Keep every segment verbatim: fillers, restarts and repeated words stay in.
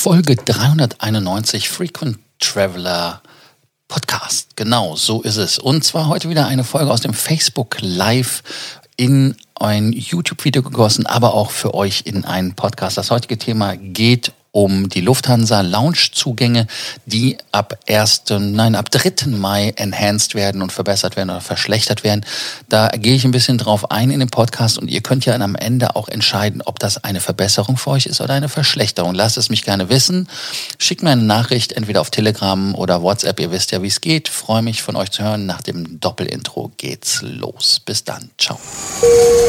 Folge dreihunderteinundneunzig Frequent Traveler Podcast. Genau, so ist es. Und zwar heute wieder eine Folge aus dem Facebook Live in ein YouTube-Video gegossen, aber auch für euch in einen Podcast. Das heutige Thema geht um die Lufthansa Loungezugänge, die ab ersten, nein, ab dritten Mai enhanced werden und verbessert werden oder verschlechtert werden. Da gehe ich ein bisschen drauf ein in dem Podcast und ihr könnt ja am Ende auch entscheiden, ob das eine Verbesserung für euch ist oder eine Verschlechterung. Lasst es mich gerne wissen. Schickt mir eine Nachricht, entweder auf Telegram oder WhatsApp. Ihr wisst ja, wie es geht. Freue mich, von euch zu hören. Nach dem Doppelintro geht's los. Bis dann. Ciao.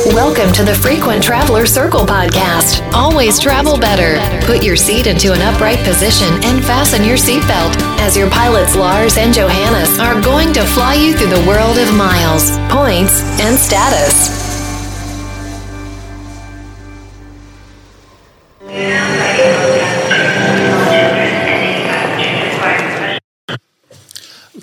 Welcome to the Frequent Traveler Circle Podcast. Always travel better. Put your seat into an upright position and fasten your seatbelt as your pilots Lars and Johannes are going to fly you through the world of miles, points, and status.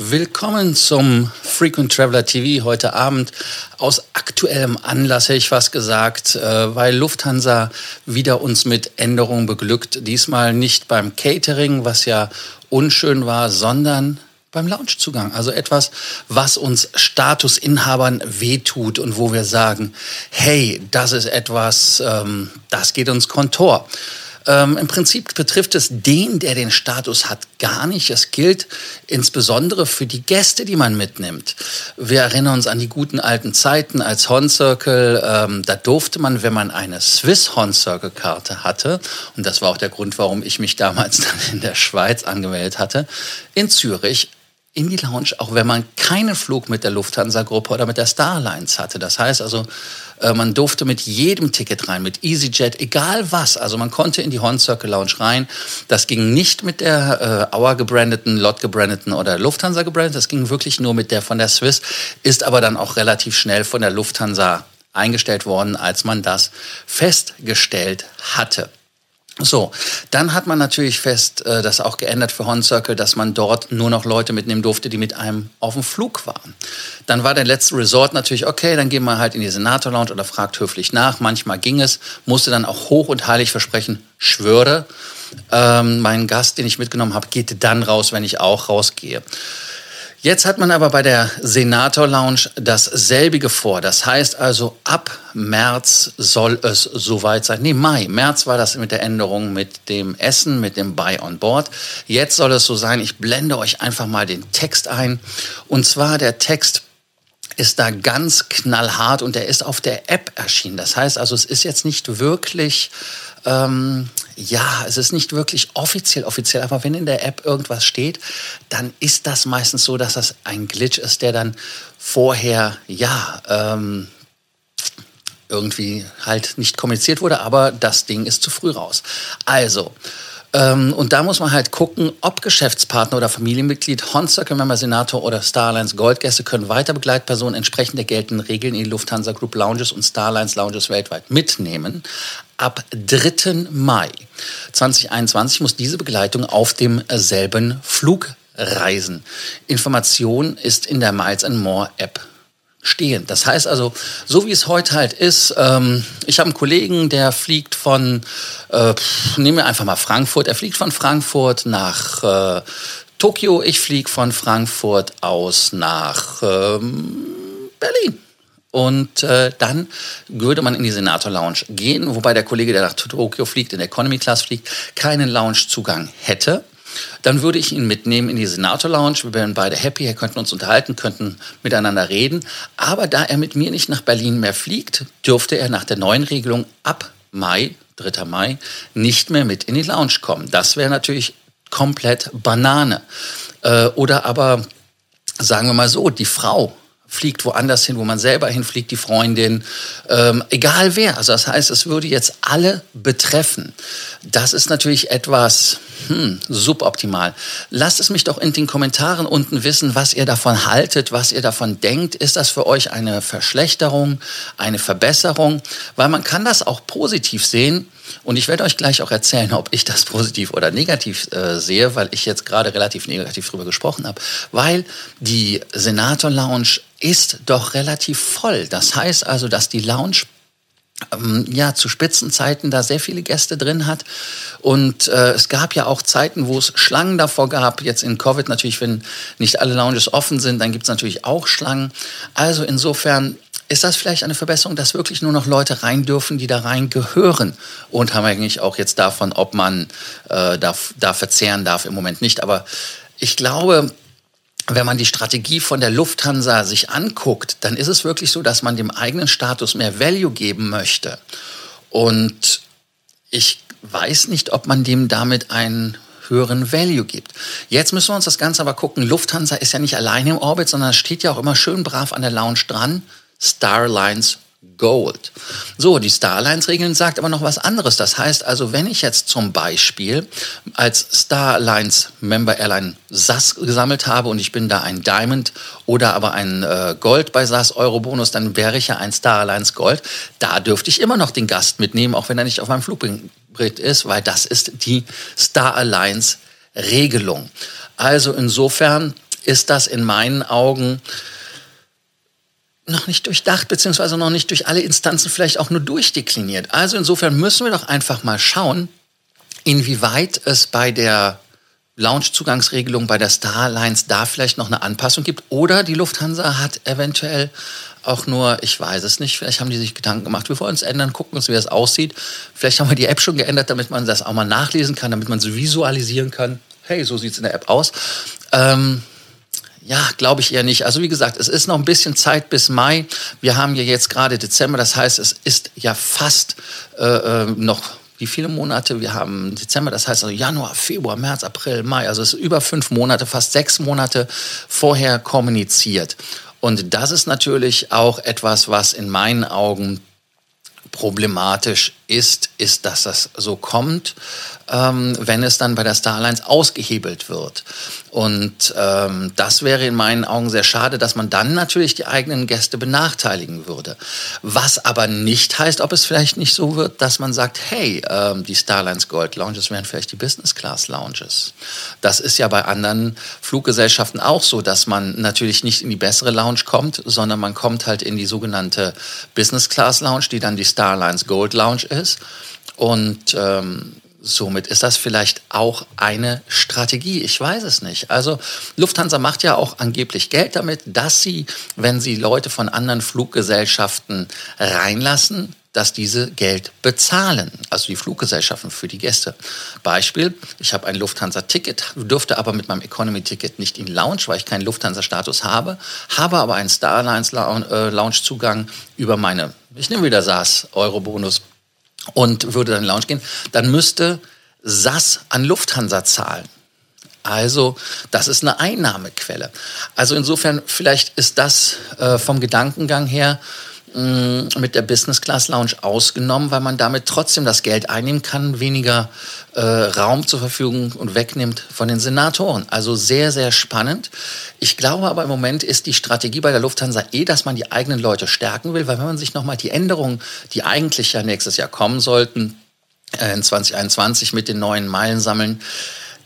Willkommen zum Frequent Traveler T V heute Abend aus aktuellem Anlass, hätte ich fast gesagt, weil Lufthansa wieder uns mit Änderungen beglückt. Diesmal nicht beim Catering, was ja unschön war, sondern beim Loungezugang. Also etwas, was uns Statusinhabern wehtut und wo wir sagen, hey, das ist etwas, das geht uns kontor. Ähm, Im Prinzip betrifft es den, der den Status hat, gar nicht. Es gilt insbesondere für die Gäste, die man mitnimmt. Wir erinnern uns an die guten alten Zeiten als Horn Circle. Ähm, da durfte man, wenn man eine Swiss Horn Circle Karte hatte, und das war auch der Grund, warum ich mich damals dann in der Schweiz angemeldet hatte, in Zürich in die Lounge, auch wenn man keinen Flug mit der Lufthansa-Gruppe oder mit der Star Alliance hatte. Das heißt also, man durfte mit jedem Ticket rein, mit EasyJet, egal was. Also man konnte in die Horn Circle Lounge rein. Das ging nicht mit der äh, Hour gebrandeten, Lot gebrandeten oder Lufthansa gebrandeten. Das ging wirklich nur mit der von der Swiss, ist aber dann auch relativ schnell von der Lufthansa eingestellt worden, als man das festgestellt hatte. So, dann hat man natürlich fest, äh, das auch geändert für Horn Circle, dass man dort nur noch Leute mitnehmen durfte, die mit einem auf dem Flug waren. Dann war der letzte Resort natürlich, okay, dann gehen wir halt in die Senator Lounge oder fragt höflich nach. Manchmal ging es, musste dann auch hoch und heilig versprechen, schwöre, ähm, mein Gast, den ich mitgenommen habe, geht dann raus, wenn ich auch rausgehe. Jetzt hat man aber bei der Senator Lounge dasselbige vor. Das heißt also, ab März soll es soweit sein. Nee, Mai. März war das mit der Änderung mit dem Essen, mit dem Buy on Board. Jetzt soll es so sein. Ich blende euch einfach mal den Text ein. Und zwar der Text ist da ganz knallhart und der ist auf der App erschienen. Das heißt also, es ist jetzt nicht wirklich... Ähm, ja, es ist nicht wirklich offiziell, offiziell, aber wenn in der App irgendwas steht, dann ist das meistens so, dass das ein Glitch ist, der dann vorher, ja, ähm, irgendwie halt nicht kommuniziert wurde, aber das Ding ist zu früh raus. Also, ähm, und da muss man halt gucken, ob Geschäftspartner oder Familienmitglied, Horn Circle Member, Senator oder Star Alliance Goldgäste können weiter Begleitpersonen entsprechend der geltenden Regeln in die Lufthansa Group Lounges und Star Alliance Lounges weltweit mitnehmen. Ab dritten Mai zweitausendeinundzwanzig muss diese Begleitung auf demselben Flug reisen. Information ist in der Miles and More App stehend. Das heißt also, so wie es heute halt ist, ähm, ich habe einen Kollegen, der fliegt von, äh, nehmen wir einfach mal Frankfurt, er fliegt von Frankfurt nach äh, Tokio, ich fliege von Frankfurt aus nach ähm, Berlin. Und äh, dann würde man in die Senator Lounge gehen, wobei der Kollege, der nach Tokio fliegt, in der Economy Class fliegt, keinen Loungezugang hätte. Dann würde ich ihn mitnehmen in die Senator Lounge. Wir wären beide happy, wir könnten uns unterhalten, könnten miteinander reden. Aber da er mit mir nicht nach Berlin mehr fliegt, dürfte er nach der neuen Regelung ab Mai, dritten Mai, nicht mehr mit in die Lounge kommen. Das wäre natürlich komplett Banane. Äh, oder aber, sagen wir mal so, die Frau fliegt woanders hin, wo man selber hinfliegt, die Freundin, ähm, egal wer. Also das heißt, es würde jetzt alle betreffen. Das ist natürlich etwas hm, suboptimal. Lasst es mich doch in den Kommentaren unten wissen, was ihr davon haltet, was ihr davon denkt. Ist das für euch eine Verschlechterung, eine Verbesserung? Weil man kann das auch positiv sehen. Und ich werde euch gleich auch erzählen, ob ich das positiv oder negativ äh, sehe, weil ich jetzt gerade relativ negativ drüber gesprochen habe. Weil die Senator Lounge ist doch relativ voll. Das heißt also, dass die Lounge ähm, ja, zu Spitzenzeiten da sehr viele Gäste drin hat. Und äh, es gab ja auch Zeiten, wo es Schlangen davor gab. Jetzt in Covid natürlich, wenn nicht alle Lounges offen sind, dann gibt es natürlich auch Schlangen. Also insofern ist das vielleicht eine Verbesserung, dass wirklich nur noch Leute rein dürfen, die da rein gehören. Und haben eigentlich auch jetzt davon, ob man äh, da, da verzehren darf, im Moment nicht. Aber ich glaube, wenn man die Strategie von der Lufthansa sich anguckt, dann ist es wirklich so, dass man dem eigenen Status mehr Value geben möchte. Und ich weiß nicht, ob man dem damit einen höheren Value gibt. Jetzt müssen wir uns das Ganze aber gucken. Lufthansa ist ja nicht alleine im Orbit, sondern steht ja auch immer schön brav an der Lounge dran. Star Alliance Gold. So, die Star Alliance-Regeln sagt aber noch was anderes. Das heißt also, wenn ich jetzt zum Beispiel als Star Alliance Member Airline S A S gesammelt habe und ich bin da ein Diamond oder aber ein äh, Gold bei S A S Eurobonus, dann wäre ich ja ein Star Alliance Gold. Da dürfte ich immer noch den Gast mitnehmen, auch wenn er nicht auf meinem Flugbrett ist, weil das ist die Star Alliance Regelung. Also insofern ist das in meinen Augen noch nicht durchdacht, beziehungsweise noch nicht durch alle Instanzen vielleicht auch nur durchdekliniert. Also insofern müssen wir doch einfach mal schauen, inwieweit es bei der Lounge-Zugangsregelung bei der Star Alliance da vielleicht noch eine Anpassung gibt. Oder die Lufthansa hat eventuell auch nur, ich weiß es nicht, vielleicht haben die sich Gedanken gemacht, wir wollen es ändern, gucken uns, wie das aussieht. Vielleicht haben wir die App schon geändert, damit man das auch mal nachlesen kann, damit man es visualisieren kann. Hey, so sieht es in der App aus. Ähm... Ja, glaube ich eher nicht. Also wie gesagt, es ist noch ein bisschen Zeit bis Mai. Wir haben ja jetzt gerade Dezember, das heißt, es ist ja fast äh, noch, wie viele Monate? Wir haben Dezember, das heißt also Januar, Februar, März, April, Mai. Also es ist über fünf Monate, fast sechs Monate vorher kommuniziert. Und das ist natürlich auch etwas, was in meinen Augen problematisch ist, ist, dass das so kommt, ähm, wenn es dann bei der Star Alliance ausgehebelt wird. Und ähm, das wäre in meinen Augen sehr schade, dass man dann natürlich die eigenen Gäste benachteiligen würde. Was aber nicht heißt, ob es vielleicht nicht so wird, dass man sagt, hey, ähm, die Star Alliance Gold Lounges wären vielleicht die Business Class Lounges. Das ist ja bei anderen Fluggesellschaften auch so, dass man natürlich nicht in die bessere Lounge kommt, sondern man kommt halt in die sogenannte Business Class Lounge, die dann die Star Alliance Gold Lounge ist. Und ähm, somit ist das vielleicht auch eine Strategie. Ich weiß es nicht. Also Lufthansa macht ja auch angeblich Geld damit, dass sie, wenn sie Leute von anderen Fluggesellschaften reinlassen, dass diese Geld bezahlen, also die Fluggesellschaften für die Gäste. Beispiel, ich habe ein Lufthansa-Ticket, dürfte aber mit meinem Economy-Ticket nicht in Lounge, weil ich keinen Lufthansa-Status habe, habe aber einen Star Alliance-Lounge-Zugang über meine, ich nehme wieder S A S, Eurobonus und würde dann in Lounge gehen, dann müsste S A S an Lufthansa zahlen. Also das ist eine Einnahmequelle. Also insofern, vielleicht ist das äh, vom Gedankengang her mit der Business Class Lounge ausgenommen, weil man damit trotzdem das Geld einnehmen kann, weniger äh, Raum zur Verfügung und wegnimmt von den Senatoren. Also sehr, sehr spannend. Ich glaube aber im Moment ist die Strategie bei der Lufthansa eh, dass man die eigenen Leute stärken will, weil wenn man sich nochmal die Änderungen, die eigentlich ja nächstes Jahr kommen sollten, äh, in zwanzig einundzwanzig mit den neuen Meilen sammeln,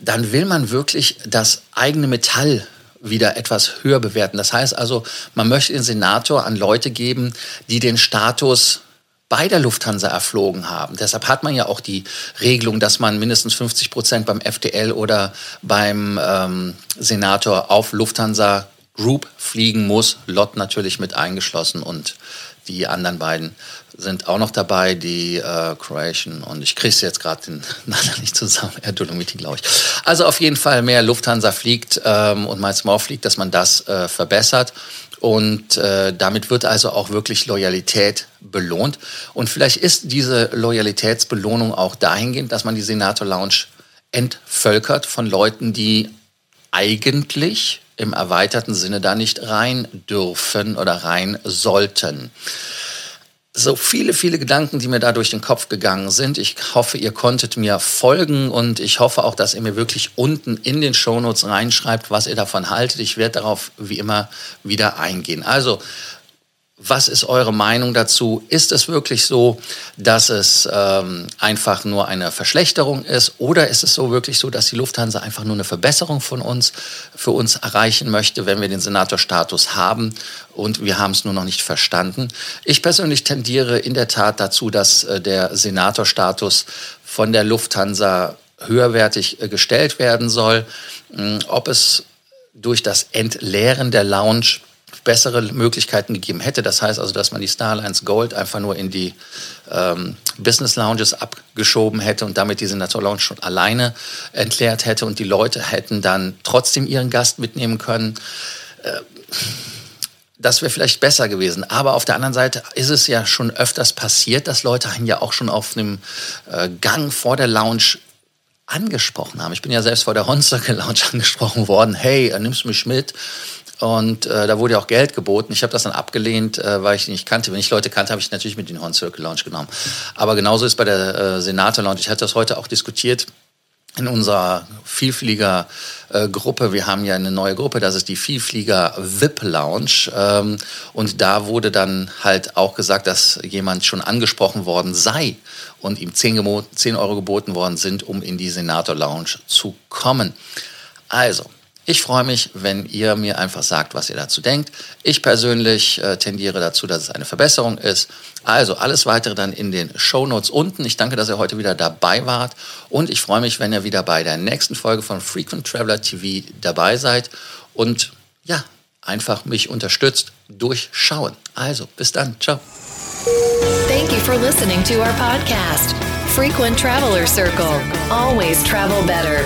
dann will man wirklich das eigene Metall wieder etwas höher bewerten. Das heißt also, man möchte den Senator an Leute geben, die den Status bei der Lufthansa erflogen haben. Deshalb hat man ja auch die Regelung, dass man mindestens fünfzig Prozent beim F D L oder beim ähm, Senator auf Lufthansa Group fliegen muss. Lot natürlich mit eingeschlossen und die anderen beiden sind auch noch dabei, die äh, Croatian und ich kriege es jetzt gerade den Namen nicht zusammen, Air Dolomiti, glaube ich. Also auf jeden Fall mehr Lufthansa fliegt ähm, und Miles More fliegt, dass man das äh, verbessert und äh, damit wird also auch wirklich Loyalität belohnt und vielleicht ist diese Loyalitätsbelohnung auch dahingehend, dass man die Senator Lounge entvölkert von Leuten, die eigentlich im erweiterten Sinne da nicht rein dürfen oder rein sollten. So viele, viele Gedanken, die mir da durch den Kopf gegangen sind. Ich hoffe, ihr konntet mir folgen und ich hoffe auch, dass ihr mir wirklich unten in den Shownotes reinschreibt, was ihr davon haltet. Ich werde darauf wie immer wieder eingehen. Also Was ist eure Meinung dazu? Ist es wirklich so, dass es ähm, einfach nur eine Verschlechterung ist? Oder ist es so wirklich so, dass die Lufthansa einfach nur eine Verbesserung von uns, für uns erreichen möchte, wenn wir den Senator-Status haben und wir haben es nur noch nicht verstanden? Ich persönlich tendiere in der Tat dazu, dass äh, der Senator-Status von der Lufthansa höherwertig äh, gestellt werden soll. Ähm, ob es durch das Entleeren der Lounge bessere Möglichkeiten gegeben hätte. Das heißt also, dass man die Star Alliance Gold einfach nur in die ähm, Business Lounges abgeschoben hätte und damit die Senator Lounge schon alleine entleert hätte und die Leute hätten dann trotzdem ihren Gast mitnehmen können. Äh, das wäre vielleicht besser gewesen. Aber auf der anderen Seite ist es ja schon öfters passiert, dass Leute einen ja auch schon auf einem äh, Gang vor der Lounge angesprochen haben. Ich bin ja selbst vor der Hornstocke Lounge angesprochen worden. Hey, nimmst du mich mit? Und äh, da wurde ja auch Geld geboten. Ich habe das dann abgelehnt, äh, weil ich ihn nicht kannte. Wenn ich Leute kannte, habe ich natürlich mit den Horn Circle Lounge genommen. Aber genauso ist bei der äh, Senator Lounge. Ich hatte das heute auch diskutiert in unserer Vielflieger äh, Gruppe. Wir haben ja eine neue Gruppe, das ist die Vielflieger V I P Lounge. Ähm, und da wurde dann halt auch gesagt, dass jemand schon angesprochen worden sei und ihm zehn Euro geboten worden sind, um in die Senator Lounge zu kommen. Also, ich freue mich, wenn ihr mir einfach sagt, was ihr dazu denkt. Ich persönlich äh, tendiere dazu, dass es eine Verbesserung ist. Also alles Weitere dann in den Shownotes unten. Ich danke, dass ihr heute wieder dabei wart. Und ich freue mich, wenn ihr wieder bei der nächsten Folge von Frequent Traveler T V dabei seid. Und ja, einfach mich unterstützt durchschauen. Also bis dann. Ciao. Thank you for listening to our podcast. Frequent Traveler Circle. Always travel better.